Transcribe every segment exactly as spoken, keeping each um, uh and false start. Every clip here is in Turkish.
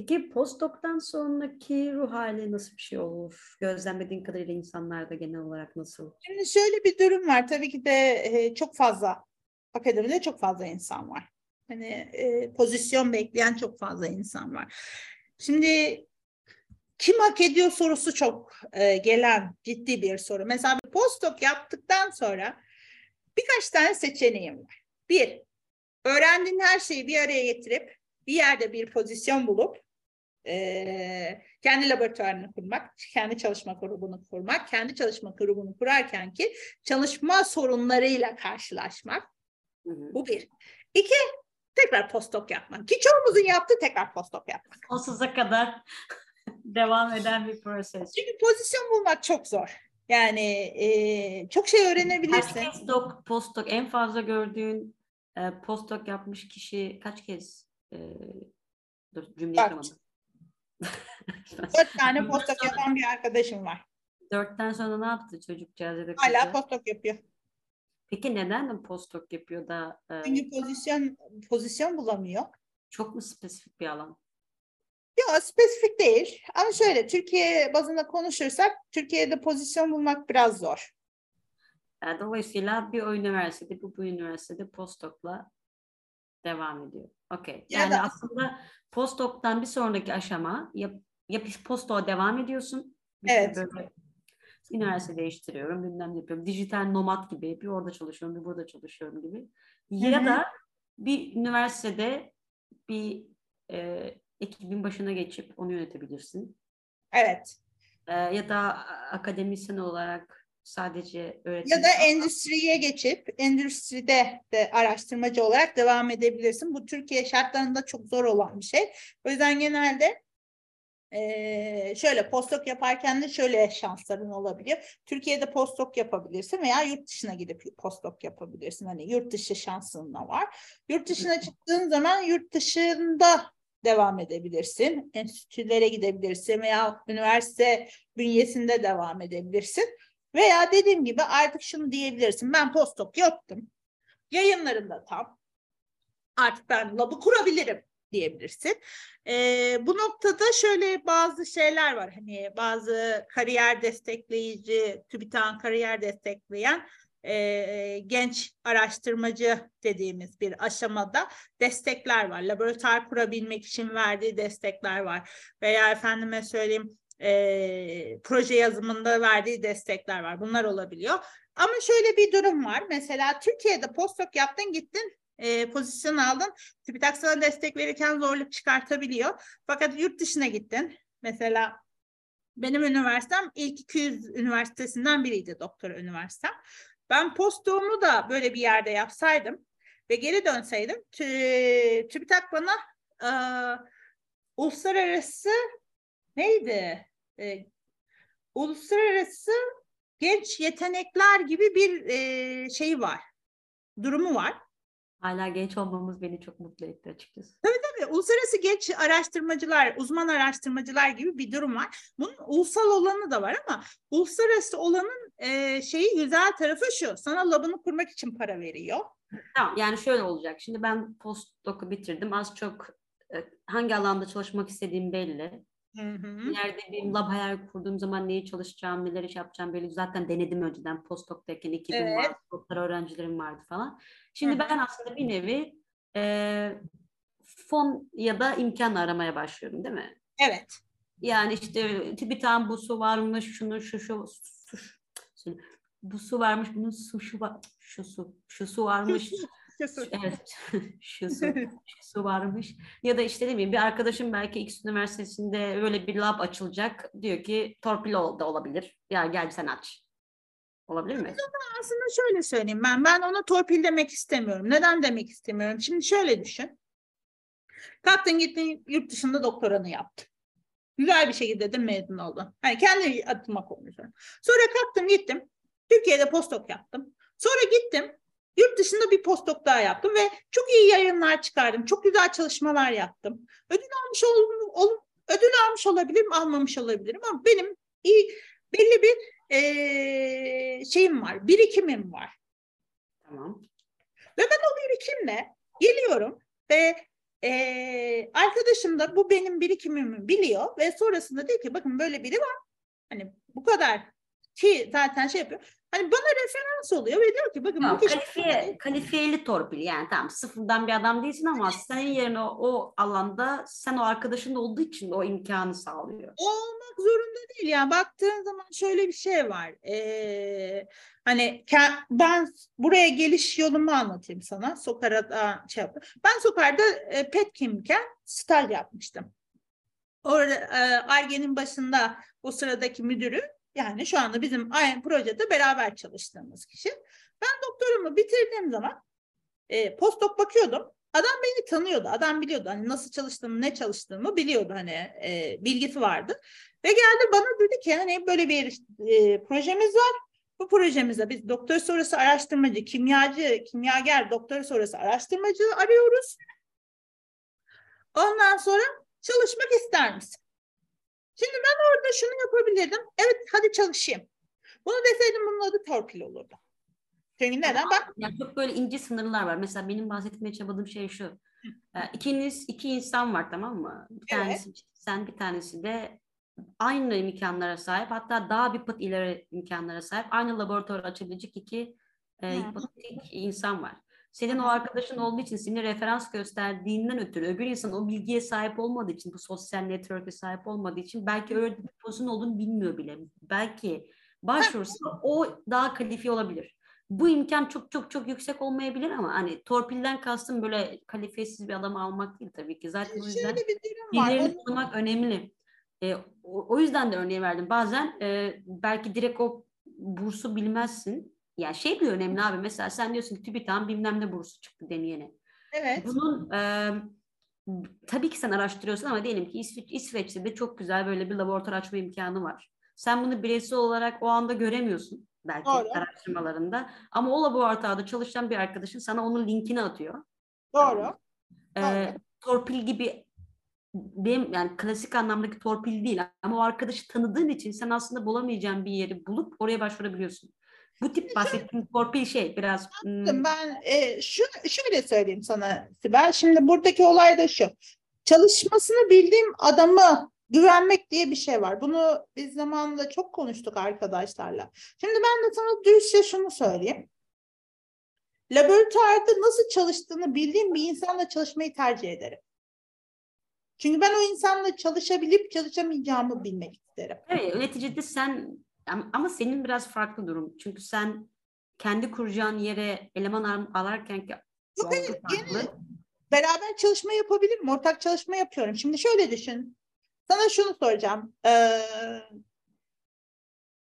Peki postdok'tan sonraki ruh hali nasıl bir şey olur? Gözlemlediğin kadarıyla insanlarda genel olarak nasıl? Şimdi şöyle bir durum var. Tabii ki de çok fazla, akademide çok fazla insan var. Hani pozisyon bekleyen çok fazla insan var. Şimdi kim hak ediyor sorusu çok gelen ciddi bir soru. Mesela postdoc yaptıktan sonra birkaç tane seçeneğim var. Bir, öğrendiğin her şeyi bir araya getirip bir yerde bir pozisyon bulup e, kendi laboratuvarını kurmak, kendi çalışma grubunu kurmak, kendi çalışma grubunu kurarken ki çalışma sorunlarıyla karşılaşmak. Hı hı. Bu bir. İki, tekrar postdoc yapmak. Ki çoğumuzun yaptığı tekrar postdoc yapmak. Sonsuza kadar devam eden bir proses. Çünkü pozisyon bulmak çok zor. Yani e, çok şey öğrenebilirsin. Kaç kez doc, postdoc en fazla gördüğün e, postdoc yapmış kişi kaç kez? E, dur cümleyi kuramadım. Dört tane postdoc yapan bir arkadaşım var. Dörtten sonra ne yaptı çocukcağız? Hala postdoc yapıyor. Peki neden postdoc yapıyor da? E, Çünkü pozisyon pozisyon bulamıyor. Çok mu spesifik bir alan? Yok, spesifik değil. Ama şöyle, Türkiye bazında konuşursak Türkiye'de pozisyon bulmak biraz zor. Dolayısıyla bir üniversitede, bu, bu üniversitede postdoc'la devam ediyor. Okay. Yani ya aslında postdoc'tan bir sonraki aşama, yap, yap postdoc'a devam ediyorsun. Bir evet. Böyle, üniversite değiştiriyorum, bilmem ne yapıyorum. Dijital nomad gibi, bir orada çalışıyorum, bir burada çalışıyorum gibi. Ya Hı-hı. da bir üniversitede bir e, ekibin başına geçip onu yönetebilirsin. Evet. Ee, ya da akademisyen olarak sadece öğretim. Ya da endüstriye geçip endüstride de araştırmacı olarak devam edebilirsin. Bu Türkiye şartlarında çok zor olan bir şey. O yüzden genelde e, şöyle postdoc yaparken de şöyle şansların olabiliyor. Türkiye'de postdoc yapabilirsin veya yurt dışına gidip postdoc yapabilirsin. Hani yurt dışı şansın da var. Yurt dışına çıktığın zaman yurt dışında devam edebilirsin. Enstitülere gidebilirsin veya üniversite bünyesinde devam edebilirsin. Veya dediğim gibi artık şunu diyebilirsin. Ben postdoc yaptım. Yayınlarımda tam. Artık ben labı kurabilirim diyebilirsin. Ee, bu noktada şöyle bazı şeyler var. Hani bazı kariyer destekleyici, TÜBİTAK'ın kariyer destekleyen E, genç araştırmacı dediğimiz bir aşamada destekler var. Laboratuvar kurabilmek için verdiği destekler var. Veya efendime söyleyeyim e, proje yazımında verdiği destekler var. Bunlar olabiliyor. Ama şöyle bir durum var. Mesela Türkiye'de postdoc yaptın, gittin, e, pozisyon aldın. TÜBİTAK sana destek verirken zorluk çıkartabiliyor. Fakat yurt dışına gittin. Mesela benim üniversitem ilk iki yüz üniversitesinden biriydi, doktora üniversitem. Ben postdoğumu da böyle bir yerde yapsaydım ve geri dönseydim, tü, TÜBİTAK bana e, uluslararası neydi? E, uluslararası genç yetenekler gibi bir e, şeyi var, durumu var. Hala genç olmamız beni çok mutlu etti açıkçası. Tabii tabii. Uluslararası genç araştırmacılar, uzman araştırmacılar gibi bir durum var. Bunun ulusal olanı da var ama uluslararası olanın e, şeyi güzel tarafı şu. Sana labını kurmak için para veriyor. Tamam, yani şöyle olacak. Şimdi ben postdoc'u bitirdim. Az çok e, hangi alanda çalışmak istediğim belli. Nerede bir lab hayal kurduğum zaman neyi çalışacağım, neler iş yapacağım belli. Zaten denedim önceden postdoc'tayken iki bin evet. vardı, doktora öğrencilerim vardı falan. Şimdi Hı-hı. ben aslında bir nevi e, fon ya da imkan aramaya başlıyorum, değil mi? Evet. Yani işte bir tane bu su varmış, şunu şu şu su, şu, bu su varmış, bunun su şu var, şu su, şu su varmış. Evet, şu su, şu su varmış. Ya da işte demeyeyim, bir arkadaşım belki X Üniversitesi'nde öyle bir lab açılacak. Diyor ki torpil da olabilir. Ya gel sen aç. Olabilir mi? Aslında şöyle söyleyeyim ben. Ben ona torpil demek istemiyorum. Neden demek istemiyorum? Şimdi şöyle düşün. Kalktın gittin yurt dışında doktoranı yaptın. Güzel bir şekilde de mezun oldun. Yani kendi adıma konuşuyorum. Sonra kalktım gittim. Türkiye'de postdoc yaptım. Sonra gittim. Yurt dışında bir postdoc daha yaptım ve çok iyi yayınlar çıkardım. Çok güzel çalışmalar yaptım. Ödül almış ol, ol, ödül almış olabilirim, almamış olabilirim ama benim iyi belli bir ee, şeyim var, birikimim var. Tamam. Ve ben o birikimle geliyorum ve Ee, arkadaşım da bu benim birikimimi biliyor ve sonrasında diyor ki bakın böyle biri var. Hani bu kadar ki zaten şey yapıyor. Hani bana referans oluyor ve diyor ki bakın tamam, bu kişi... Kalifiye, kalifiyeli torpil yani tamam sıfırdan bir adam değilsin ama evet. Senin yerine o, o alanda sen o arkadaşın olduğu için o imkanı sağlıyor. Olmak zorunda değil yani baktığın zaman şöyle bir şey var. Ee, hani ben buraya geliş yolumu anlatayım sana. Sokara'da şey yaptım. Ben Sokara'da e, Petkim'ken staj yapmıştım. Orada e, Ar-Ge'nin başında o sıradaki müdürü yani şu anda bizim aynı projede beraber çalıştığımız kişi. Ben doktorumu bitirdiğim zaman e, postdoc bakıyordum. Adam beni tanıyordu. Adam biliyordu hani nasıl çalıştığımı, ne çalıştığımı biliyordu. Hani e, bilgisi vardı. Ve geldi bana dedi ki hani böyle bir e, projemiz var. Bu projemizde biz doktor sonrası araştırmacı, kimyacı, kimyager doktor sonrası araştırmacı arıyoruz. Ondan sonra çalışmak ister misin? Şimdi ben orada şunu yapabilirdim. Evet hadi çalışayım. Bunu deseydim bunun adı torpil olurdu. Çünkü neden bak? Yani çok böyle ince sınırlar var. Mesela benim bahsetmeye çabaladığım şey şu. İkiniz iki insan var tamam mı? Bir tanesi evet. Sen bir tanesi de aynı imkanlara sahip hatta daha bir pıt ileri imkanlara sahip. Aynı laboratuvar açabilecek iki e, insan var. Senin o arkadaşın olduğu için seni referans gösterdiğinden ötürü öbür insan o bilgiye sahip olmadığı için bu sosyal network'e sahip olmadığı için belki öyle bir pozun olduğunu bilmiyor bile. Belki başvursa o daha kalifiye olabilir. Bu imkan çok çok çok yüksek olmayabilir ama hani torpilden kastım böyle kalifiyesiz bir adamı almak değil tabii ki. Zaten o yüzden birilerini tanımak önemli. E, o, o yüzden de örneği verdim. Bazen e, belki direkt o bursu bilmezsin. Yani şey bile önemli abi mesela sen diyorsun ki TÜBİTAK'ın bilmem ne bursu çıktı deneyene. Evet. Bunun e, tabii ki sen araştırıyorsun ama diyelim ki İsveç, İsveç'te de çok güzel böyle bir laboratuvar açma imkanı var. Sen bunu bireysel olarak o anda göremiyorsun belki doğru. Araştırmalarında ama o laboratuvarda çalışan bir arkadaşın sana onun linkini atıyor. Doğru. E, doğru. Torpil gibi benim yani klasik anlamdaki torpil değil ama o arkadaşı tanıdığın için sen aslında bulamayacağın bir yeri bulup oraya başvurabiliyorsun. Bu tip bahsettiğim torpil şey biraz... Ben e, şu, şöyle söyleyeyim sana Sibel. Şimdi buradaki olay da şu. Çalışmasını bildiğim adama güvenmek diye bir şey var. Bunu biz zamanında çok konuştuk arkadaşlarla. Şimdi ben de sana dürüstçe şunu söyleyeyim. Laboratuvarda nasıl çalıştığını bildiğim bir insanla çalışmayı tercih ederim. Çünkü ben o insanla çalışabilip çalışamayacağımı bilmek isterim. Evet, yöneticide sen... Ama senin biraz farklı durum. Çünkü sen kendi kuracağın yere eleman alarken ki... Yok hayır, yine beraber çalışma yapabilirim. Ortak çalışma yapıyorum. Şimdi şöyle düşün. Sana şunu soracağım. Ee,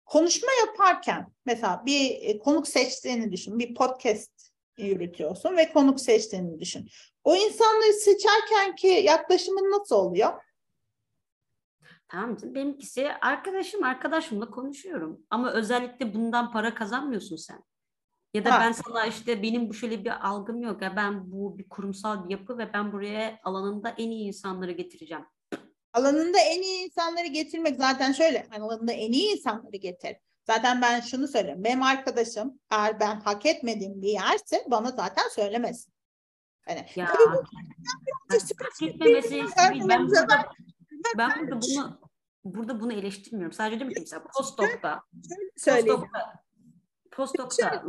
konuşma yaparken mesela bir konuk seçtiğini düşün. Bir podcast yürütüyorsun ve konuk seçtiğini düşün. O insanları seçerken ki yaklaşımın nasıl oluyor? Tamam canım. Benimkisi arkadaşım arkadaşımla konuşuyorum. Ama özellikle bundan para kazanmıyorsun sen. Ya da ha. Ben sana işte benim bu şöyle bir algım yok. Ya ben bu bir kurumsal bir yapı ve ben buraya alanında en iyi insanları getireceğim. Alanında en iyi insanları getirmek zaten şöyle. Alanında en iyi insanları getir. Zaten ben şunu söyleyeyim. Benim arkadaşım eğer ben hak etmediğim bir yerse bana zaten söylemesin. Yani, ya. Tabii bu ben burada bunu burada bunu eleştirmiyorum. Sadece demek ki mesela postdoc'ta postdoc'ta postdoc'ta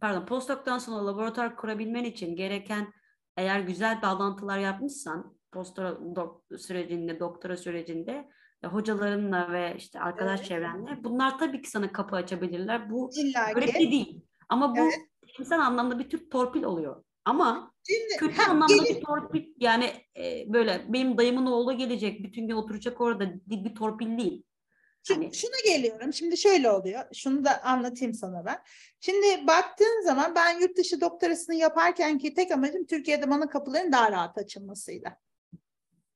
pardon postdoc'tan sonra laboratuvar kurabilmen için gereken eğer güzel bağlantılar yapmışsan postdoc sürecinde, doktora sürecinde hocalarınla ve işte arkadaş evet. Çevrenle bunlar tabii ki sana kapı açabilirler. Bu böyle değil. Ama bu evet. İnsan anlamda bir tür torpil oluyor. Ama Şimdi, kötü hem, anlamda gelin. Bir torpil yani e, böyle benim dayımın oğlu gelecek bütün gün oturacak orada bir torpil değil. Şimdi, hani... Şuna geliyorum. Şimdi şöyle oluyor. Şunu da anlatayım sana ben. Şimdi baktığın zaman ben yurt dışı doktorasını yaparken ki tek amacım Türkiye'de bana kapıların daha rahat açılmasıydı.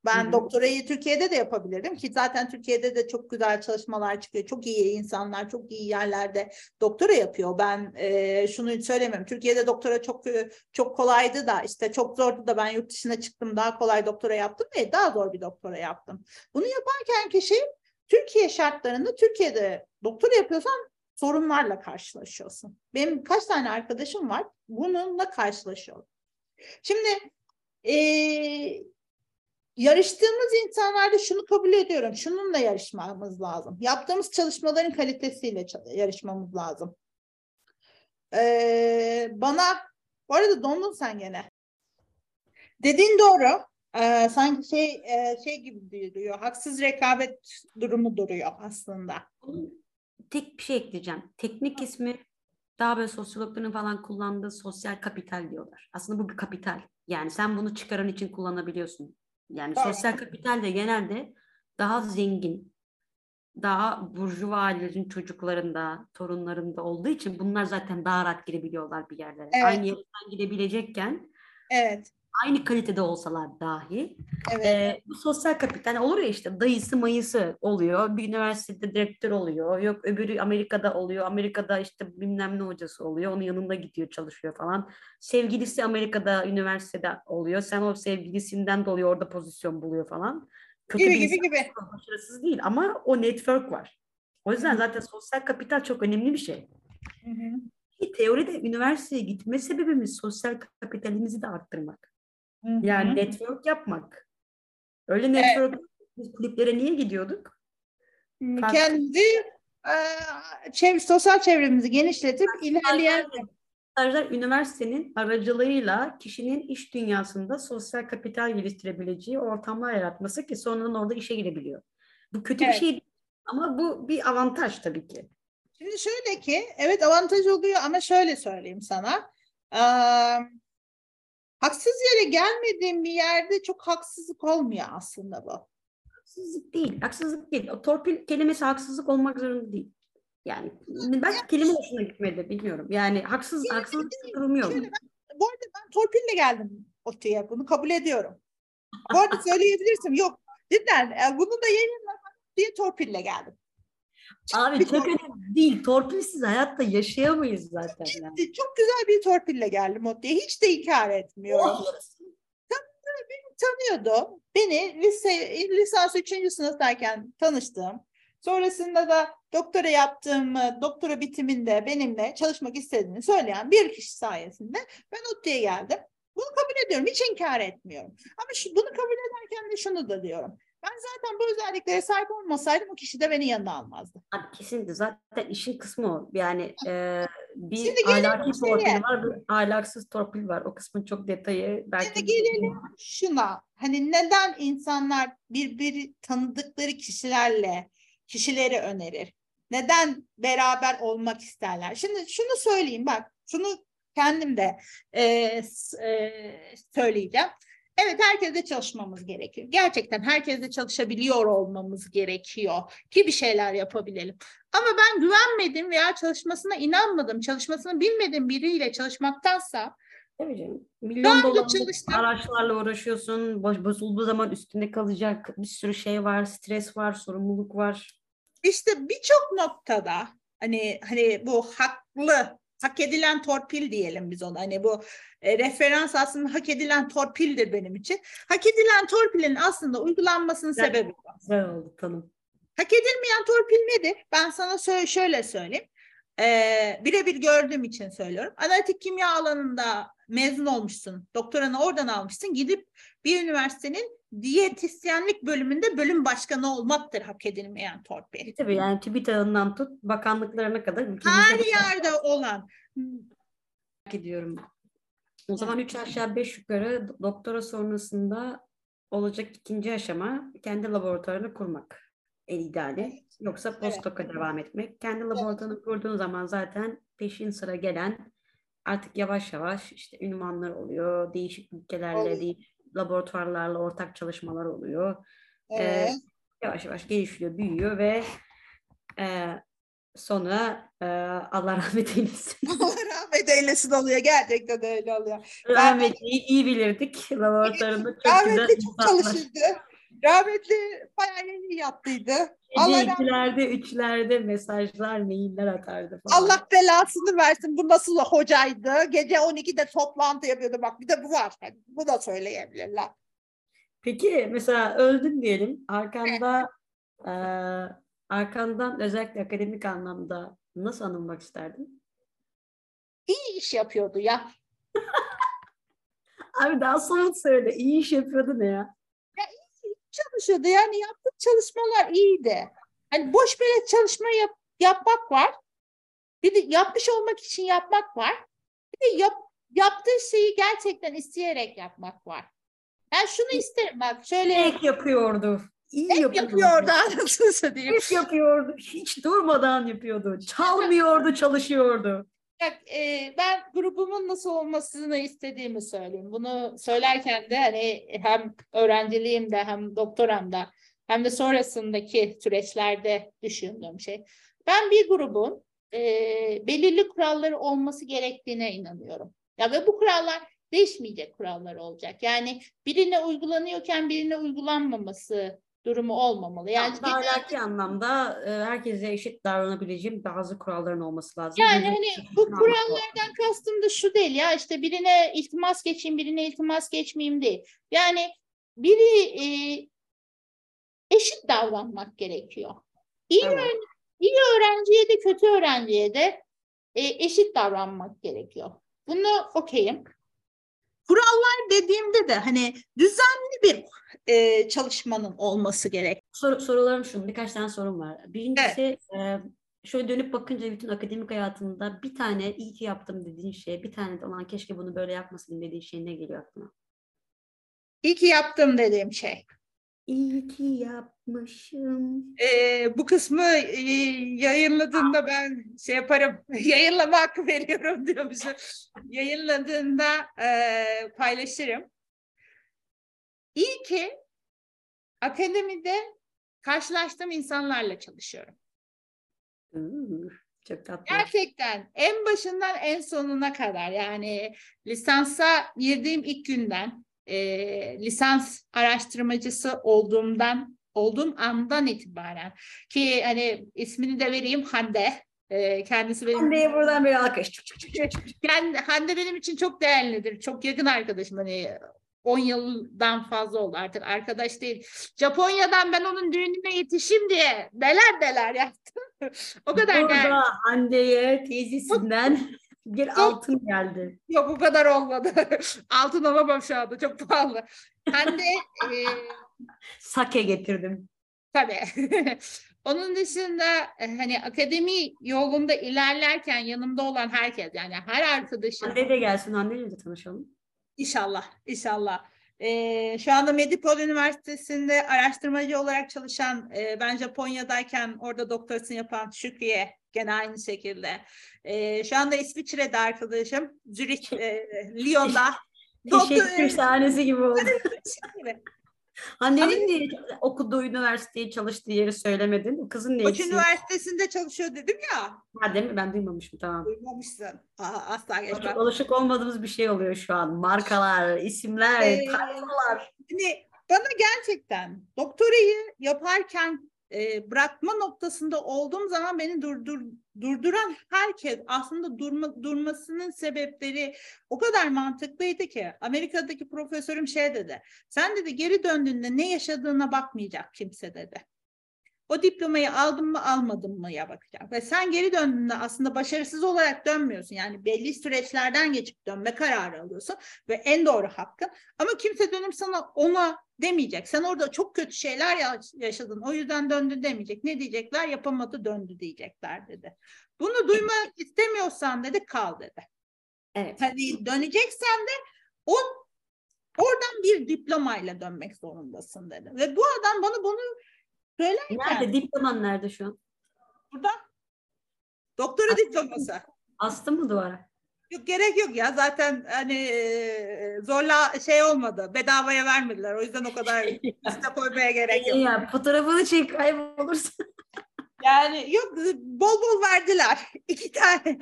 Ben hmm. doktorayı Türkiye'de de yapabilirdim ki zaten Türkiye'de de çok güzel çalışmalar çıkıyor. Çok iyi insanlar, çok iyi yerlerde doktora yapıyor. Ben e, şunu söylemiyorum. Türkiye'de doktora çok çok kolaydı da işte çok zordu da ben yurt dışına çıktım daha kolay doktora yaptım ve daha zor bir doktora yaptım. Bunu yaparken kişi Türkiye şartlarında Türkiye'de doktora yapıyorsan sorunlarla karşılaşıyorsun. Benim kaç tane arkadaşım var bununla karşılaşıyor. Şimdi... E, Yarıştığımız insanlarda şunu kabul ediyorum. Şununla yarışmamız lazım. Yaptığımız çalışmaların kalitesiyle yarışmamız lazım. Ee, bana, bu arada dondun sen gene. Dediğin doğru. Ee, sanki şey e, şey gibi duruyor. Haksız rekabet durumu duruyor aslında. Tek bir şey ekleyeceğim. Teknik ismi daha böyle sosyologların falan kullandığı sosyal kapital diyorlar. Aslında bu bir kapital. Yani sen bunu çıkaran için kullanabiliyorsun. Yani evet. Sosyal kapital de genelde daha zengin, daha burjuva ailelerin çocuklarında, torunlarında olduğu için bunlar zaten daha rahat girebiliyorlar bir yerlere. Evet. Aynı yerden girebilecekken, evet, aynı kalitede olsalar dahi. Evet. E, bu sosyal kapital olur ya, işte dayısı mayısı oluyor, bir üniversitede direktör oluyor, yok öbürü Amerika'da oluyor, Amerika'da işte bilmem ne hocası oluyor, onun yanında gidiyor çalışıyor falan. Sevgilisi Amerika'da üniversitede oluyor, sen o sevgilisinden dolayı orada pozisyon buluyor falan. Kötü gibi gibi gibi. Başarısız değil ama o network var. O yüzden, hı-hı, zaten sosyal kapital çok önemli bir şey. Hı-hı. Teoride üniversiteye gitme sebebimiz sosyal kapitalimizi de arttırmak. Hı-hı. Yani network yapmak. Öyle network, evet, kulüplere niye gidiyorduk? Kendi e, çev- sosyal çevremizi genişletip ilerleyen... Üniversitenin aracılığıyla kişinin iş dünyasında sosyal kapital geliştirebileceği ortamlar yaratması ki sonradan orada işe girebiliyor. Bu kötü, evet, bir şey değil ama bu bir avantaj tabii ki. Şimdi şöyle ki, evet, avantaj oluyor ama şöyle söyleyeyim sana. Ee, haksız yere gelmediğim bir yerde çok haksızlık olmuyor aslında bu. Haksızlık değil, haksızlık değil. O torpil kelimesi haksızlık olmak zorunda değil. Yani ben ya, kelime hoşuna gitmedi, bilmiyorum. Yani haksız, yani, haksızlık durumu yok. Bu arada ben torpille geldim ortaya, bunu kabul ediyorum. Bu arada söyleyebilirsin. Yok, cidden bunu da yayınlamak diye torpille geldim. Abi bir çok torpil önemli değil. Torpilsiz hayatta yaşayamayız zaten. Ciddi, yani. Çok güzel bir torpille geldim ortaya. Hiç de inkar etmiyorum. Oh. Tabii, beni tanıyordu. Beni lise, lisans üçüncü sınıftayken tanıştım. Sonrasında da doktora yaptığım, doktora bitiminde benimle çalışmak istediğini söyleyen bir kişi sayesinde ben ODTÜ'ye geldim. Bunu kabul ediyorum, hiç inkar etmiyorum. Ama şu, bunu kabul ederken de şunu da diyorum. Ben zaten bu özelliklere sahip olmasaydım o kişi de beni yanına almazdı. Abi kesinlikle, zaten işin kısmı o. Yani e, bir ahlaksız torpil var, bir ahlaksız torpil var. O kısmın çok detayı. Belki Şimdi gelelim şuna. Hani neden insanlar birbiri tanıdıkları kişilerle kişileri önerir? Neden beraber olmak isterler? Şimdi şunu söyleyeyim, bak şunu kendim de e, e, söyleyeceğim. Evet, herkesle çalışmamız gerekiyor. Gerçekten herkesle çalışabiliyor olmamız gerekiyor ki bir şeyler yapabilelim. Ama ben güvenmedim veya çalışmasına inanmadım, çalışmasını bilmediğim biriyle çalışmaktansa, bilmiyorum, milyon dolarlık araçlarla uğraşıyorsun, bozulduğu zaman üstünde kalacak bir sürü şey var, stres var, sorumluluk var. İşte birçok noktada hani hani bu haklı, hak edilen torpil diyelim biz ona. Hani bu e, referans aslında hak edilen torpildir benim için. Hak edilen torpilin aslında uygulanmasının ben, sebebi bu. Güzel oldu tanım. Hak edilmeyen torpil nedir? Ben sana şöyle, şöyle söyleyeyim. Ee, birebir gördüğüm için söylüyorum. Analitik kimya alanında mezun olmuşsun, doktoranı oradan almışsın, gidip bir üniversitenin diyetisyenlik bölümünde bölüm başkanı olmaktır hak edilmeyen torpil. Tabii, yani TÜBİTAK'ından tut bakanlıklarına kadar. Her yerde olan. Merak ediyorum. O zaman üç aşağı beş yukarı doktora sonrasında olacak ikinci aşama kendi laboratuvarını kurmak en ideali. Yoksa postdoca, evet, devam etmek. Kendi laboratuvarını kurduğun zaman zaten peşin sıra gelen artık yavaş yavaş işte ünvanlar oluyor. Değişik ülkelerle, evet, değişik laboratuvarlarla ortak çalışmalar oluyor. Evet. Ee, yavaş yavaş gelişiyor, büyüyor ve e, sonra e, Allah rahmet eylesin. Allah rahmet eylesin oluyor. Gerçekten öyle oluyor. Rahmetli iyi, iyi bilirdik. Laboratuvarında çok rahmetli güzel. Rahmetli çok çalışırdı. Rahmetli hayalini yaptıydı. İkilerde, üçlerde mesajlar, mailler atardı falan. Allah belasını versin. Bu nasıl hocaydı? Gece on ikide toplantı yapıyordu. Bak bir de bu var. Yani bu da söyleyebilirler. Peki mesela öldün diyelim. Arkanda, e, arkandan özellikle akademik anlamda nasıl anılmak isterdin? İyi iş yapıyordu ya. Abi daha somut söyle. İyi iş yapıyordu ne ya? Ya iyi çalışıyordu. Yani yaptığı çalışmalar iyiydi. Hani boş böyle çalışma yap, yapmak var. Bir de yapmış olmak için yapmak var. Bir de yap, yaptığı şeyi gerçekten isteyerek yapmak var. Ben şunu isterim bak şöyle. Hep yapıyordu. İyi hep yapıyordu. yapıyordu anlatılsa diyeyim. Hep yapıyordu. Hiç durmadan yapıyordu. Çalmıyordu, çalışıyordu. Bak, e, ben grubumun nasıl olmasını istediğimi söyleyeyim. Bunu söylerken de hani hem öğrenciliğimde hem doktoramda hem de sonrasındaki süreçlerde düşündüğüm şey. Ben bir grubun e, belirli kuralları olması gerektiğine inanıyorum. Ya ve bu kurallar değişmeyecek kurallar olacak. Yani birine uygulanıyorken birine uygulanmaması durumu olmamalı. Yani ahlaki anlamda herkese eşit davranabileceğim bazı kuralların olması lazım. Yani Önce hani bu kurallardan kastım da şu değil ya işte birine iltimas geçeyim birine iltimas geçmeyeyim değil. Yani biri e, eşit davranmak gerekiyor. İyi, evet. öğren, iyi öğrenciye de kötü öğrenciye de e, eşit davranmak gerekiyor. Bunu okeyim. Kurallar dediğimde de hani düzenli bir e, çalışmanın olması gerek. Sor, sorularım şunu, birkaç tane sorum var. Birincisi evet. e, şöyle dönüp bakınca bütün akademik hayatında bir tane iyi ki yaptım dediğin şey, bir tane de olan keşke bunu böyle yapmasaydım dediğin şey ne geliyor aklına? İyi ki yaptım dediğim şey. İyi ki yapmışım. Ee, bu kısmı e, yayınladığında ben şey yaparım, yayınlama hakkı veriyorum diyor bize. Yayınladığında e, paylaşırım. İyi ki akademide karşılaştığım insanlarla çalışıyorum. Hmm, çok tatlı. Gerçekten en başından en sonuna kadar yani lisansa girdiğim ilk günden. E, lisans araştırmacısı olduğumdan olduğum andan itibaren ki hani ismini de vereyim Hande e, kendisi benim Hande'ye buradan bir alkış. Yani Hande benim için çok değerlidir, çok yakın arkadaşım, hani on yıldan fazla oldu artık arkadaş değil. Japonya'dan ben onun düğününe yetişeyim diye neler neler yaptım. O kadar değerli. Hande'ye teyzesinden bir çok, altın geldi. Yok o kadar olmadı. Altın alamam şu anda. Çok pahalı. Ben de e, sake getirdim. Tabii. Onun dışında hani akademi yolunda ilerlerken yanımda olan herkes yani her arkadaşım. Anne de gelsin. Anneyle de tanışalım. İnşallah. İnşallah. E, şu anda Medipol Üniversitesi'nde araştırmacı olarak çalışan e, ben Japonya'dayken orada doktorasını yapan Şükriye gene aynı şekilde. Ee, şu anda İsviçre'de arkadaşım. Zürich, e, Lyon'da. Teşekkür sahnesi gibi oldu. Annenin niye okuduğu üniversiteyi çalıştığı yeri söylemedin? Kızın neydi? Koç Üniversitesi'nde çalışıyor dedim ya. Ha değil mi? Ben duymamışım tamam. Duymamışsın. Aha, asla geçmem. Alışık olmadığımız bir şey oluyor şu an. Markalar, isimler, ee, tarihler. Hani bana gerçekten doktorayı yaparken bırakma noktasında olduğum zaman beni durdur, durduran herkes aslında durma, durmasının sebepleri o kadar mantıklıydı ki Amerika'daki profesörüm şey dedi, sen dedi geri döndüğünde ne yaşadığına bakmayacak kimse dedi. O diplomayı aldın mı almadın mı ya bakacak ve sen geri döndüğünde aslında başarısız olarak dönmüyorsun yani belli süreçlerden geçip dönme kararı alıyorsun ve en doğru hakkın ama kimse dönüp sana ona demeyecek sen orada çok kötü şeyler yaşadın o yüzden döndü demeyecek ne diyecekler yapamadı döndü diyecekler dedi. Bunu duymak istemiyorsan dedi kal dedi. Evet. Hani döneceksen de o oradan bir diplomayla dönmek zorundasın dedi ve bu adam bana bunu söylerken, nerede? Diploman nerede şu an? Burada. Doktora Astım. Diploması. Astın mı duvara? Yok gerek yok ya. Zaten hani zorla şey olmadı. Bedavaya vermediler. O yüzden o kadar üstüne koymaya gerek yok. Ya, fotoğrafını çek kaybolursun. Yani yok bol bol verdiler. İki tane.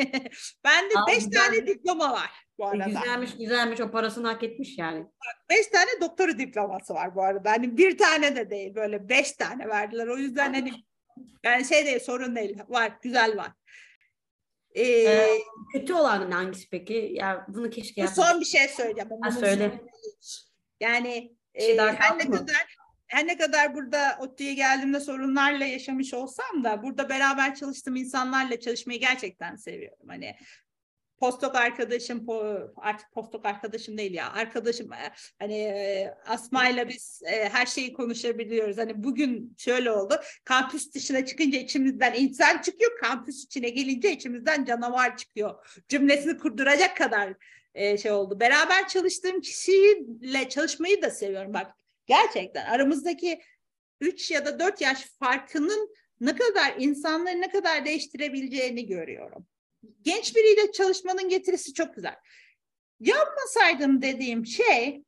Bende beş tane diploma var bu arada. Güzelmiş güzelmiş o parasını hak etmiş yani. Beş tane doktora diploması var bu arada. Hani bir tane de değil böyle beş tane verdiler. O yüzden hani yani şey değil sorun değil. Var güzel var. Ee, ee, kötü olan hangisi peki? Ya bunu keşke yapmak. Son bir şey söyleyeceğim. Ha, söyle. Yani e, her ne kadar Her ne kadar burada O D T Ü'ye geldiğimde sorunlarla yaşamış olsam da burada beraber çalıştığım insanlarla çalışmayı gerçekten seviyorum. Hani postdoc arkadaşım, artık postdoc arkadaşım değil ya, arkadaşım, hani Asma'yla biz her şeyi konuşabiliyoruz. Hani bugün şöyle oldu, kampüs dışına çıkınca içimizden insan çıkıyor, kampüs içine gelince içimizden canavar çıkıyor cümlesini kurduracak kadar şey oldu. Beraber çalıştığım kişiyle çalışmayı da seviyorum. Bak gerçekten aramızdaki üç ya da dört yaş farkının ne kadar insanları ne kadar değiştirebileceğini görüyorum. Genç biriyle çalışmanın getirisi çok güzel. Yapmasaydım dediğim şey,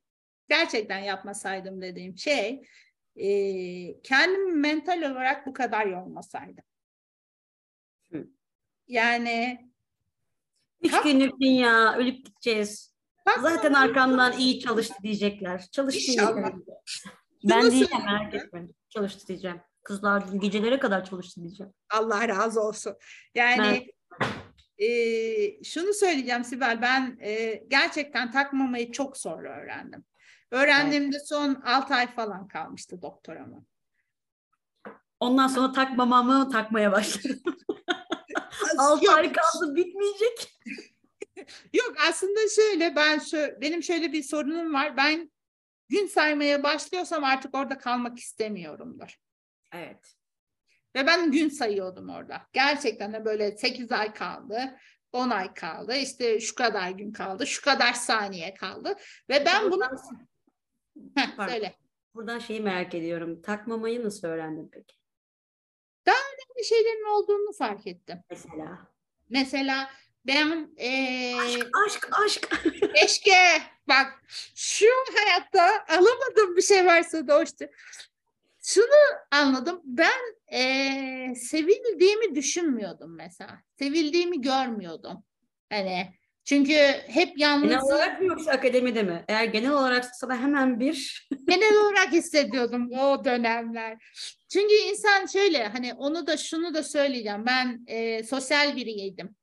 gerçekten yapmasaydım dediğim şey, e, kendimi mental olarak bu kadar yormasaydım. Hı. Yani üç ha, gün üç ya, ölüp gideceğiz. Bak, zaten arkamdan iyi çalıştı diyecekler. Çalıştı inşallah. Ben diyeceğim, merak etme. Çalıştı diyeceğim. Kızlar gecelere kadar çalıştı diyeceğim. Allah razı olsun. Yani ben... e, şunu söyleyeceğim Sibel, ben e, gerçekten takmamayı çok sonra öğrendim. Öğrendiğimde evet. Son altı ay falan kalmıştı doktoramı. Ondan sonra takmamamı takmaya başladım. altı ay kaldı, bitmeyecek. Yok aslında şöyle, ben şöyle, benim şöyle bir sorunum var. Ben gün saymaya başlıyorsam artık orada kalmak istemiyorumdur. Evet. Ve ben gün sayıyordum orada. Gerçekten de böyle sekiz ay kaldı, on ay kaldı, işte şu kadar gün kaldı, şu kadar saniye kaldı. Ve ben buradan, bunu... Heh, pardon, söyle. Buradan şeyi merak ediyorum. Takmamayı nasıl öğrendin peki? Daha önemli şeylerin olduğunu fark ettim. Mesela? Mesela ben... Ee... Aşk, aşk, aşk. Keşke bak şu hayatta alamadığım bir şey varsa da hoştu. Şunu anladım, ben e, sevildiğimi düşünmüyordum mesela, sevildiğimi görmüyordum. Hani çünkü hep yalnız. Genel olarak mı yoksa akademide mi? Eğer genel olarak sana hemen bir. Genel olarak hissediyordum o dönemler. Çünkü insan şöyle, hani onu da şunu da söyleyeceğim, ben e, sosyal biriydim.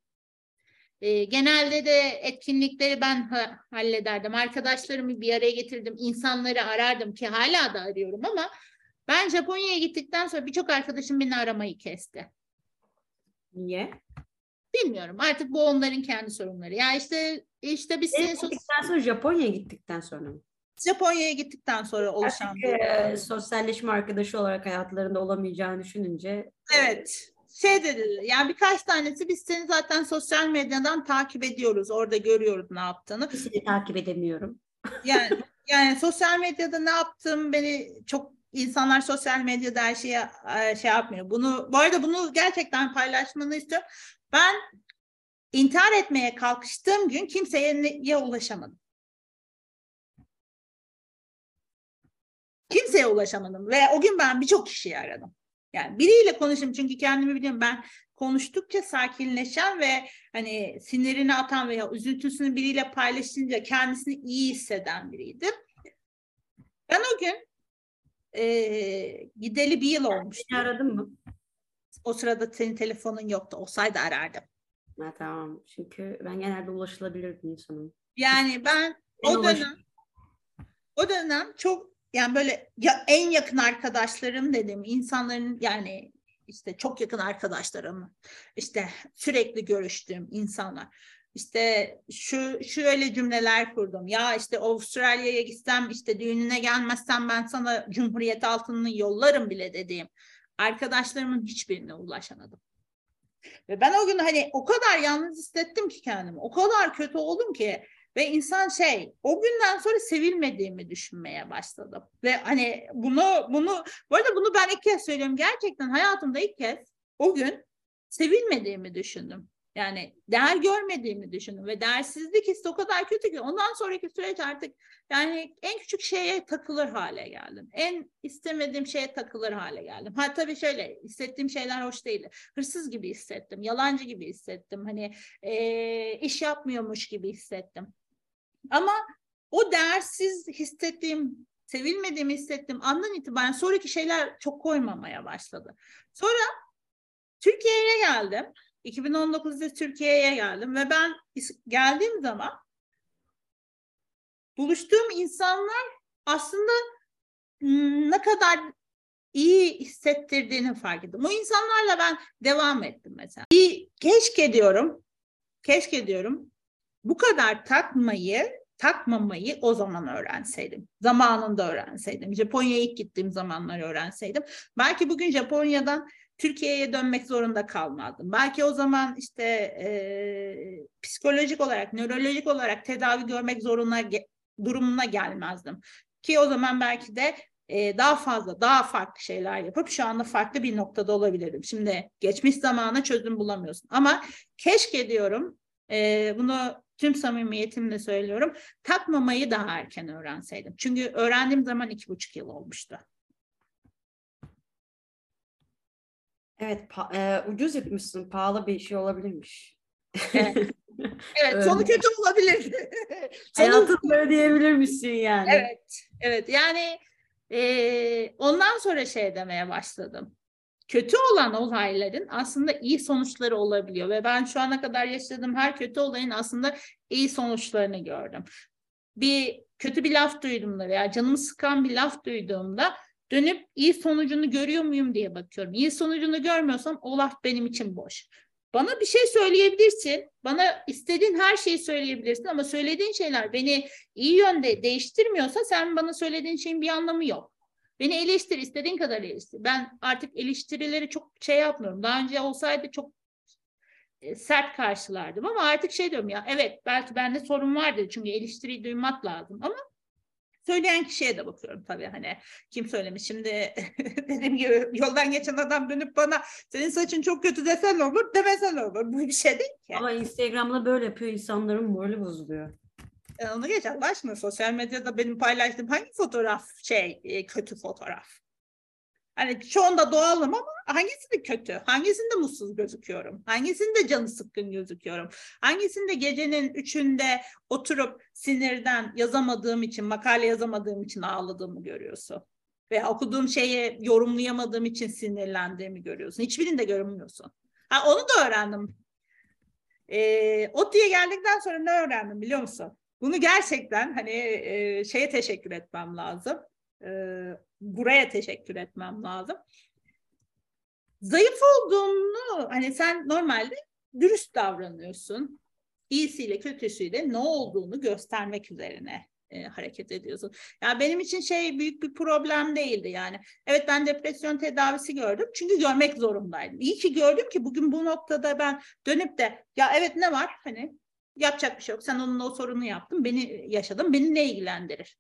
E, genelde de etkinlikleri ben ha, hallederdim, arkadaşlarımı bir araya getirdim, insanları arardım ki hala da arıyorum ama. Ben Japonya'ya gittikten sonra birçok arkadaşım beni aramayı kesti. Niye? Bilmiyorum. Artık bu onların kendi sorunları. Ya işte işte biz evet, sos- gittikten sonra Japonya'ya gittikten sonra mı? Japonya'ya gittikten sonra oluşan bir e, sosyalleşme arkadaşı olarak hayatlarında olamayacağını düşününce. Evet. Şey dediler. Yani birkaç tanesi biz seni zaten sosyal medyadan takip ediyoruz. Orada görüyoruz ne yaptığını. Seni takip edemiyorum. Yani yani sosyal medyada ne yaptığım beni çok. İnsanlar sosyal medyada her şeyi şey yapmıyor. Bunu, bu arada bunu gerçekten paylaşmanı istiyorum. Ben intihar etmeye kalkıştığım gün kimseye ulaşamadım. Kimseye ulaşamadım ve o gün ben birçok kişiyi aradım. Yani biriyle konuştum çünkü kendimi biliyorum, ben konuştukça sakinleşen ve hani sinirini atan veya üzüntüsünü biriyle paylaşınca kendisini iyi hisseden biriydim. Ben o gün Ee, gideli bir yıl olmuş. Beni aradın mı? O sırada senin telefonun yoktu. Olsaydı arardım. Ha, tamam. Çünkü ben genelde ulaşılabilirdim insanım. Yani ben o dönem ulaşıldım. O dönem çok yani böyle ya, en yakın arkadaşlarım dedim. İnsanların yani işte çok yakın arkadaşlarım. İşte sürekli görüştüğüm insanlar. İşte şu şöyle cümleler kurdum. Ya işte Avustralya'ya gitsem, işte düğününe gelmezsem ben sana Cumhuriyet altınını yollarım bile dediğim arkadaşlarımın hiçbirine ulaşamadım. Ve ben o gün hani o kadar yalnız hissettim ki kendimi. O kadar kötü oldum ki ve insan şey, o günden sonra sevilmediğimi düşünmeye başladım. Ve hani bunu bunu bu arada bunu ben ilk kez söylüyorum. Gerçekten hayatımda ilk kez o gün sevilmediğimi düşündüm. Yani değer görmediğimi düşündüm ve değersizlik hissi o kadar kötü ki ondan sonraki süreç artık yani en küçük şeye takılır hale geldim. En istemediğim şeye takılır hale geldim. Ha tabii şöyle hissettiğim şeyler hoş değildi. Hırsız gibi hissettim, yalancı gibi hissettim. Hani e, iş yapmıyormuş gibi hissettim. Ama o değersiz hissettiğim, sevilmediğimi hissettiğim andan itibaren sonraki şeyler çok koymamaya başladı. Sonra Türkiye'ye geldim. iki bin on dokuzda Türkiye'ye geldim ve ben geldiğim zaman buluştuğum insanlar aslında ne kadar iyi hissettirdiğini fark ettim. O insanlarla ben devam ettim mesela. İyi, keşke diyorum, keşke diyorum Bu kadar takmayı, takmamayı o zaman öğrenseydim, zamanında öğrenseydim, Japonya'ya ilk gittiğim zamanlar öğrenseydim, belki bugün Japonya'dan Türkiye'ye dönmek zorunda kalmazdım. Belki o zaman işte e, psikolojik olarak, nörolojik olarak tedavi görmek zorunda durumuna gelmezdim. Ki o zaman belki de e, daha fazla, daha farklı şeyler yapıp şu anda farklı bir noktada olabilirdim. Şimdi geçmiş zamana çözüm bulamıyorsun. Ama keşke diyorum, e, bunu tüm samimiyetimle söylüyorum, takmamayı daha erken öğrenseydim. Çünkü öğrendiğim zaman iki buçuk yıl olmuştu. Evet, e, ucuz yapmışsın, pahalı bir şey olabilirmiş. Evet, evet, sonu kötü olabilir. Hayatını ödeyebilirmişsin yani. Evet, evet. Yani e, ondan sonra şey demeye başladım. Kötü olan olayların aslında iyi sonuçları olabiliyor ve ben şu ana kadar yaşadığım her kötü olayın aslında iyi sonuçlarını gördüm. Bir kötü bir laf duyduğumda veya canımı sıkan bir laf duyduğumda dönüp iyi sonucunu görüyor muyum diye bakıyorum. İyi sonucunu görmüyorsam o laf benim için boş. Bana bir şey söyleyebilirsin, bana istediğin her şeyi söyleyebilirsin ama söylediğin şeyler beni iyi yönde değiştirmiyorsa sen bana söylediğin şeyin bir anlamı yok. Beni eleştir, istediğin kadar eleştir. Ben artık eleştirileri çok şey yapmıyorum. Daha önce olsaydı çok sert karşılardım ama artık şey diyorum ya, evet belki bende sorun vardır çünkü eleştiriyi duymak lazım ama söyleyen kişiye de bakıyorum tabii, hani kim söylemiş şimdi. Dediğim gibi yoldan geçen adam dönüp bana senin saçın çok kötü desen olur, demesen olur. Bu bir şey değil ki. Ama Instagram'la böyle yapıyor, insanların morali bozuluyor. E onu geç Allah aşkına, sosyal medyada benim paylaştığım hangi fotoğraf şey e, kötü fotoğraf? Hani çoğunda doğalım ama hangisinde kötü? Hangisinde mutsuz gözüküyorum? Hangisinde canı sıkkın gözüküyorum? Hangisinde gecenin üçünde oturup sinirden yazamadığım için, makale yazamadığım için ağladığımı görüyorsun? Veya okuduğum şeyi yorumlayamadığım için sinirlendiğimi görüyorsun. Hiçbirini de görmüyorsun. Ha, onu da öğrendim. E, O D T Y'ye geldikten sonra ne öğrendim biliyor musun? Bunu gerçekten hani e, şeye teşekkür etmem lazım. E, buraya teşekkür etmem lazım. Zayıf olduğunu, hani sen normalde dürüst davranıyorsun. İyisiyle kötüsüyle ne olduğunu göstermek üzerine e, hareket ediyorsun. Ya benim için şey büyük bir problem değildi yani. Evet, ben depresyon tedavisi gördüm. Çünkü görmek zorundaydım. İyi ki gördüm ki bugün bu noktada ben dönüp de ya evet ne var hani, yapacak bir şey yok. Sen onunla o sorunu yaptın. Beni yaşadın. Beni ne ilgilendirir?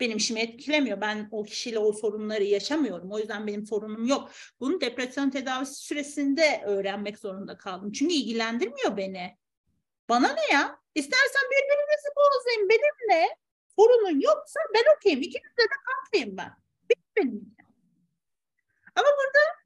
Benim işimi etkilemiyor. Ben o kişiyle o sorunları yaşamıyorum. O yüzden benim sorunum yok. Bunu depresyon tedavisi süresinde öğrenmek zorunda kaldım. Çünkü ilgilendirmiyor beni. Bana ne ya? İstersen birbirimizi bozayım. Benimle sorunun yoksa ben okeyim. İkimiz de de kalkayım ben. Benim. Ama burada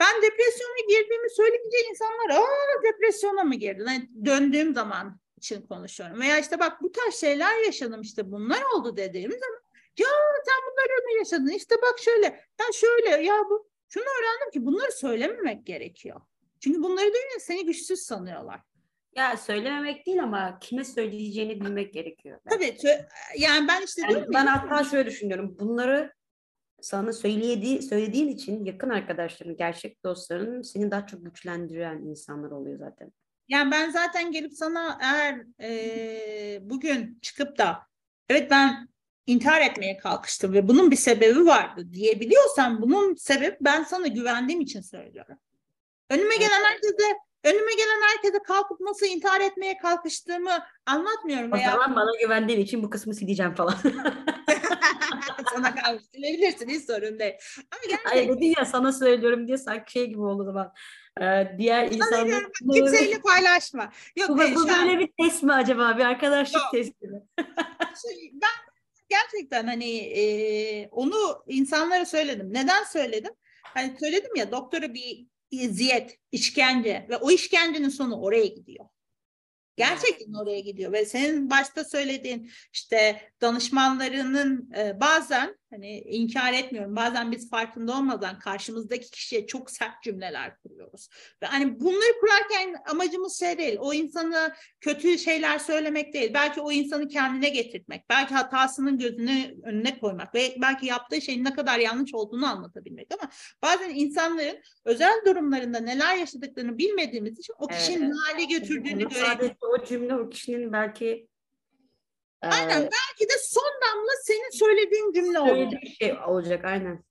ben depresyona girdiğimi söyleyince insanlar aa depresyona mı girdin? Yani döndüğüm zaman için konuşuyorum. Veya işte bak bu tarz şeyler yaşadım, işte bunlar oldu dediğim zaman ya sen bunları mı yaşadın? İşte bak şöyle, ya şöyle, ya bu. Şunu öğrendim ki bunları söylememek gerekiyor. Çünkü bunları duyunca seni güçsüz sanıyorlar. Ya söylememek değil ama kime söyleyeceğini bilmek gerekiyor. Belki. Tabii yani ben işte yani diyorum ben ya, hatta şöyle düşünüyorum. Bunları sana söylediği, söylediğin için yakın arkadaşların, gerçek dostların seni daha çok güçlendiren insanlar oluyor zaten. Yani ben zaten gelip sana eğer e, bugün çıkıp da evet ben intihar etmeye kalkıştım ve bunun bir sebebi vardı diyebiliyorsan bunun sebebi ben sana güvendiğim için söylüyorum. Önüme gelen herkese önüme gelen herkese kalkıp nasıl intihar etmeye kalkıştığımı anlatmıyorum. O zaman bana güvendiğin için bu kısmı sileceğim falan. Sana kalmış dilebilirsin, hiç sorun değil. Ay dedin ya sana söylüyorum diye sanki şey gibi oldu zaman. Ee, diğer insanlar kimseyle paylaşma. Yok, bu bu böyle an... bir test mi acaba? Bir arkadaşlık yok. Testi mi? Ben gerçekten hani e, onu insanlara söyledim. Neden söyledim? Hani söyledim ya, doktora bir eziyet, işkence ve o işkencenin sonu oraya gidiyor. Gerçekten oraya gidiyor ve senin başta söylediğin işte danışmanlarının bazen hani inkar etmiyorum. Bazen biz farkında olmadan karşımızdaki kişiye çok sert cümleler kuruyoruz. Ve hani bunları kurarken amacımız şey değil. O insanı kötü şeyler söylemek değil. Belki o insanı kendine getirtmek. Belki hatasının gözüne önüne koymak. Ve belki yaptığı şeyin ne kadar yanlış olduğunu anlatabilmek. Ama bazen insanların özel durumlarında neler yaşadıklarını bilmediğimiz için o kişinin evet. ne hale götürdüğünü yani görebiliriz. O cümle o kişinin belki aynen belki de son damla senin söylediğin cümle olacak. Şey olacak aynen.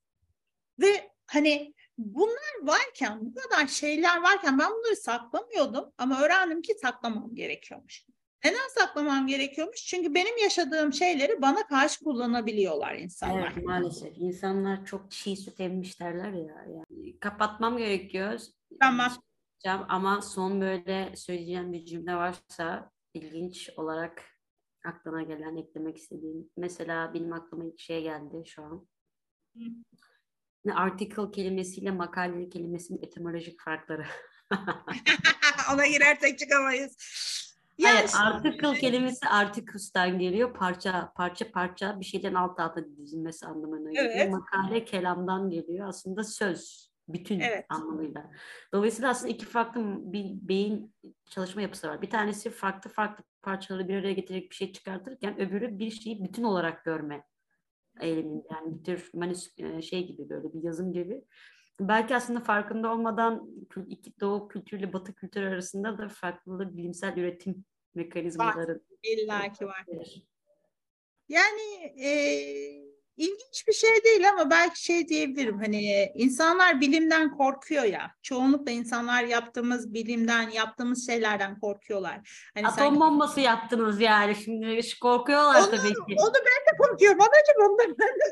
Ve hani bunlar varken, bu kadar şeyler varken ben bunları saklamıyordum ama öğrendim ki saklamam gerekiyormuş. Neden saklamam gerekiyormuş? Çünkü benim yaşadığım şeyleri bana karşı kullanabiliyorlar insanlar. Evet, maalesef insanlar çok çiğ süt emmiş derler ya. Yani kapatmam gerekiyor. Tamam. Ama son böyle söyleyeceğim bir cümle varsa ilginç olarak aklına gelen, eklemek istediğim. Mesela benim aklıma bir şey geldi şu an. Hı. Article kelimesiyle makale kelimesinin etimolojik farkları. Ona girersek çıkamayız. Hayır, yani, article kelimesi artikus'tan geliyor. Parça, parça, parça bir şeyden alt alta dizilmesi anlamına geliyor. Evet. Makale kelamdan geliyor. Aslında söz. Bütün evet. anlamıyla. Dolayısıyla aslında iki farklı bir beyin çalışma yapısı var. Bir tanesi farklı farklı parçaları bir araya getirerek bir şey çıkartırken öbürü bir şeyi bütün olarak görme eğilimi. Yani bir tür manus- şey gibi böyle bir yazım gibi. Belki aslında farkında olmadan iki Doğu kültürüyle Batı kültürü arasında da farklı bilimsel üretim mekanizmaları. İlla ki var. Yani eee İlginç bir şey değil ama belki şey diyebilirim, hani insanlar bilimden korkuyor ya, çoğunlukla insanlar yaptığımız bilimden, yaptığımız şeylerden korkuyorlar. Hani atom sanki... bombası yaptınız yani şimdi korkuyorlar onu, tabii ki. Onu ben de korkuyorum anacığım, onu da ben de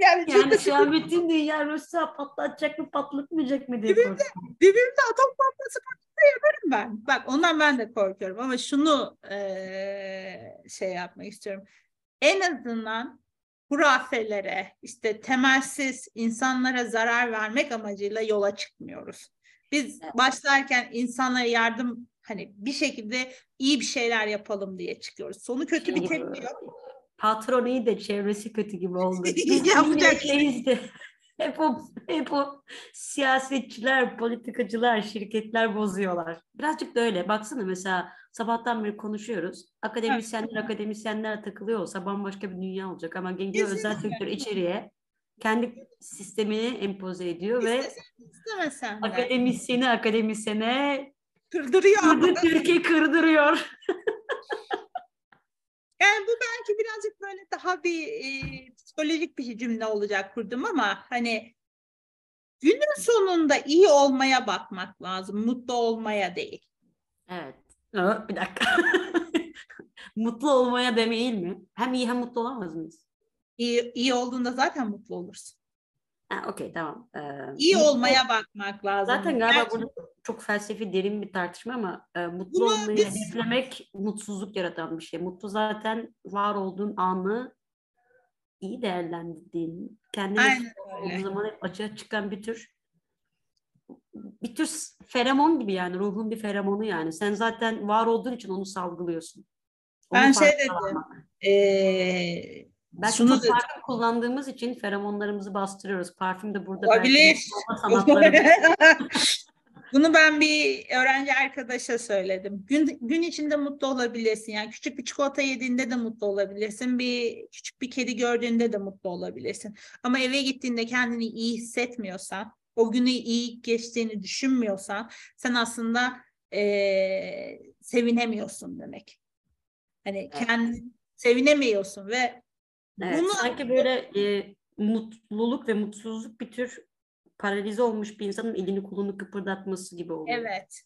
yani, yani şu an bütün dünya Rusya patlatacak mı patlatmayacak mı diye korkuyorum. Dibimde atom bombası patlatsa yaparım ben. Bak ondan ben de korkuyorum ama şunu ee, şey yapmak istiyorum. En azından hurafelere, işte temelsiz insanlara zarar vermek amacıyla yola çıkmıyoruz. Biz evet. başlarken insanlara yardım, hani bir şekilde iyi bir şeyler yapalım diye çıkıyoruz. Sonu kötü bir bitemiyor. Patron iyi de çevresi kötü gibi oldu. Biz milletleyiz de. Hep o, hep o siyasetçiler, politikacılar, şirketler bozuyorlar. Birazcık da öyle. Baksana mesela sabahtan beri konuşuyoruz. Akademisyenler, evet. akademisyenler takılıyor olsa bambaşka bir dünya olacak. Ama geliyor özel sektör içeriye. Kendi sistemini empoze ediyor ve istemesen akademisyeni akademisyene kırdırıyor. Kırdı, Türkiye kırdırıyor. Yani bu belki birazcık böyle daha bir e, psikolojik bir cümle olacak kurdum ama hani günün sonunda iyi olmaya bakmak lazım, mutlu olmaya değil. Evet. Bir dakika. Mutlu olmaya değil mi? Hem iyi hem mutlu olamaz mıyız? İyi, iyi olduğunda zaten mutlu olursun. Ha, okey tamam. Ee, iyi mutlu... olmaya bakmak lazım. Zaten galiba gerçekten... bunu çok felsefi derin bir tartışma ama e, mutlu bunu olmayı biz... hedeflemek mutsuzluk yaratan bir şey. Mutlu zaten var olduğun anı iyi değerlendirdiğin, kendini o zaman hep açığa çıkan bir tür bir tür feromon gibi yani ruhun bir feromonu yani. Sen zaten var olduğun için onu salgılıyorsun. Onu ben şey dedim. Eee Belki Şunu çok parfüm de... kullandığımız için feromonlarımızı bastırıyoruz. Parfüm de burada. Olabilir. Bunu ben bir öğrenci arkadaşa söyledim. Gün, gün içinde mutlu olabilirsin. Yani küçük bir çikolata yediğinde de mutlu olabilirsin. Bir küçük bir kedi gördüğünde de mutlu olabilirsin. Ama eve gittiğinde kendini iyi hissetmiyorsan, o günü iyi geçtiğini düşünmüyorsan, sen aslında ee, sevinemiyorsun demek. Hani kendini evet. sevinemiyorsun ve evet, bunu... Sanki böyle e, mutluluk ve mutsuzluk bir tür paralize olmuş bir insanın elini kolunu kıpırdatması gibi oluyor. Evet,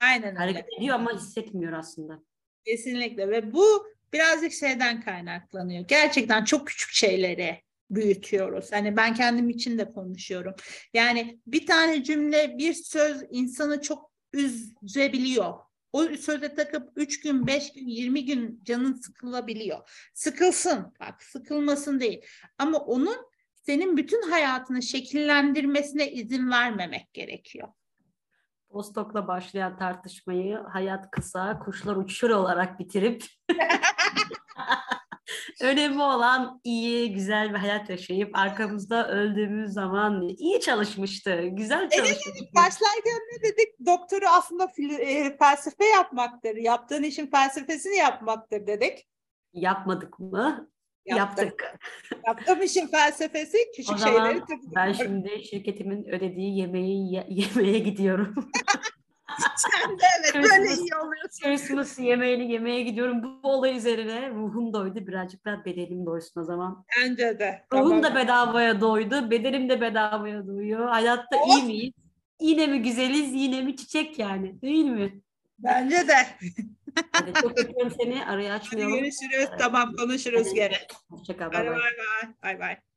aynen öyle. Hareket ediyor ama hissetmiyor aslında. Kesinlikle ve bu birazcık şeyden kaynaklanıyor. Gerçekten çok küçük şeyleri büyütüyoruz. Hani ben kendim için de konuşuyorum. Yani bir tane cümle, bir söz insanı çok üzebiliyor. O söze takıp üç gün, beş gün, yirmi gün canın sıkılabiliyor. Sıkılsın bak, sıkılmasın değil. Ama onun senin bütün hayatını şekillendirmesine izin vermemek gerekiyor. Postok'la başlayan tartışmayı hayat kısa, kuşlar uçuşur olarak bitirip Önemli olan iyi, güzel bir hayat yaşayıp arkamızda öldüğümüz zaman iyi çalışmıştı, güzel çalışmıştı. Evet, başlarken ne dedik? Doktoru aslında felsefe yapmaktır. Yaptığın işin felsefesini yapmaktır dedik. Yapmadık mı? Yaptık. Yaptığım işin felsefesi küçük şeyleri. Ben şimdi şirketimin ödediği yemeği ye- yemeye gidiyorum. Sen de evet Christmas, böyle iyi oluyorsun. Christmas yemeğini yemeye gidiyorum. Bu olay üzerine ruhum doydu. Birazcık daha bedenim doysun o zaman. Bence de. Ruhum tamam. da bedavaya doydu. Bedenim de bedavaya doyuyor. Hayatta oh. iyi miyiz? Yine mi güzeliz? Yine mi çiçek yani? Değil mi? Bence de. Hadi çok öpüyorum seni. Arayı açmayalım. Hadi görüşürüz. Evet. Tamam konuşuruz gene. Hoşçakal. Bay bay. Bay bay.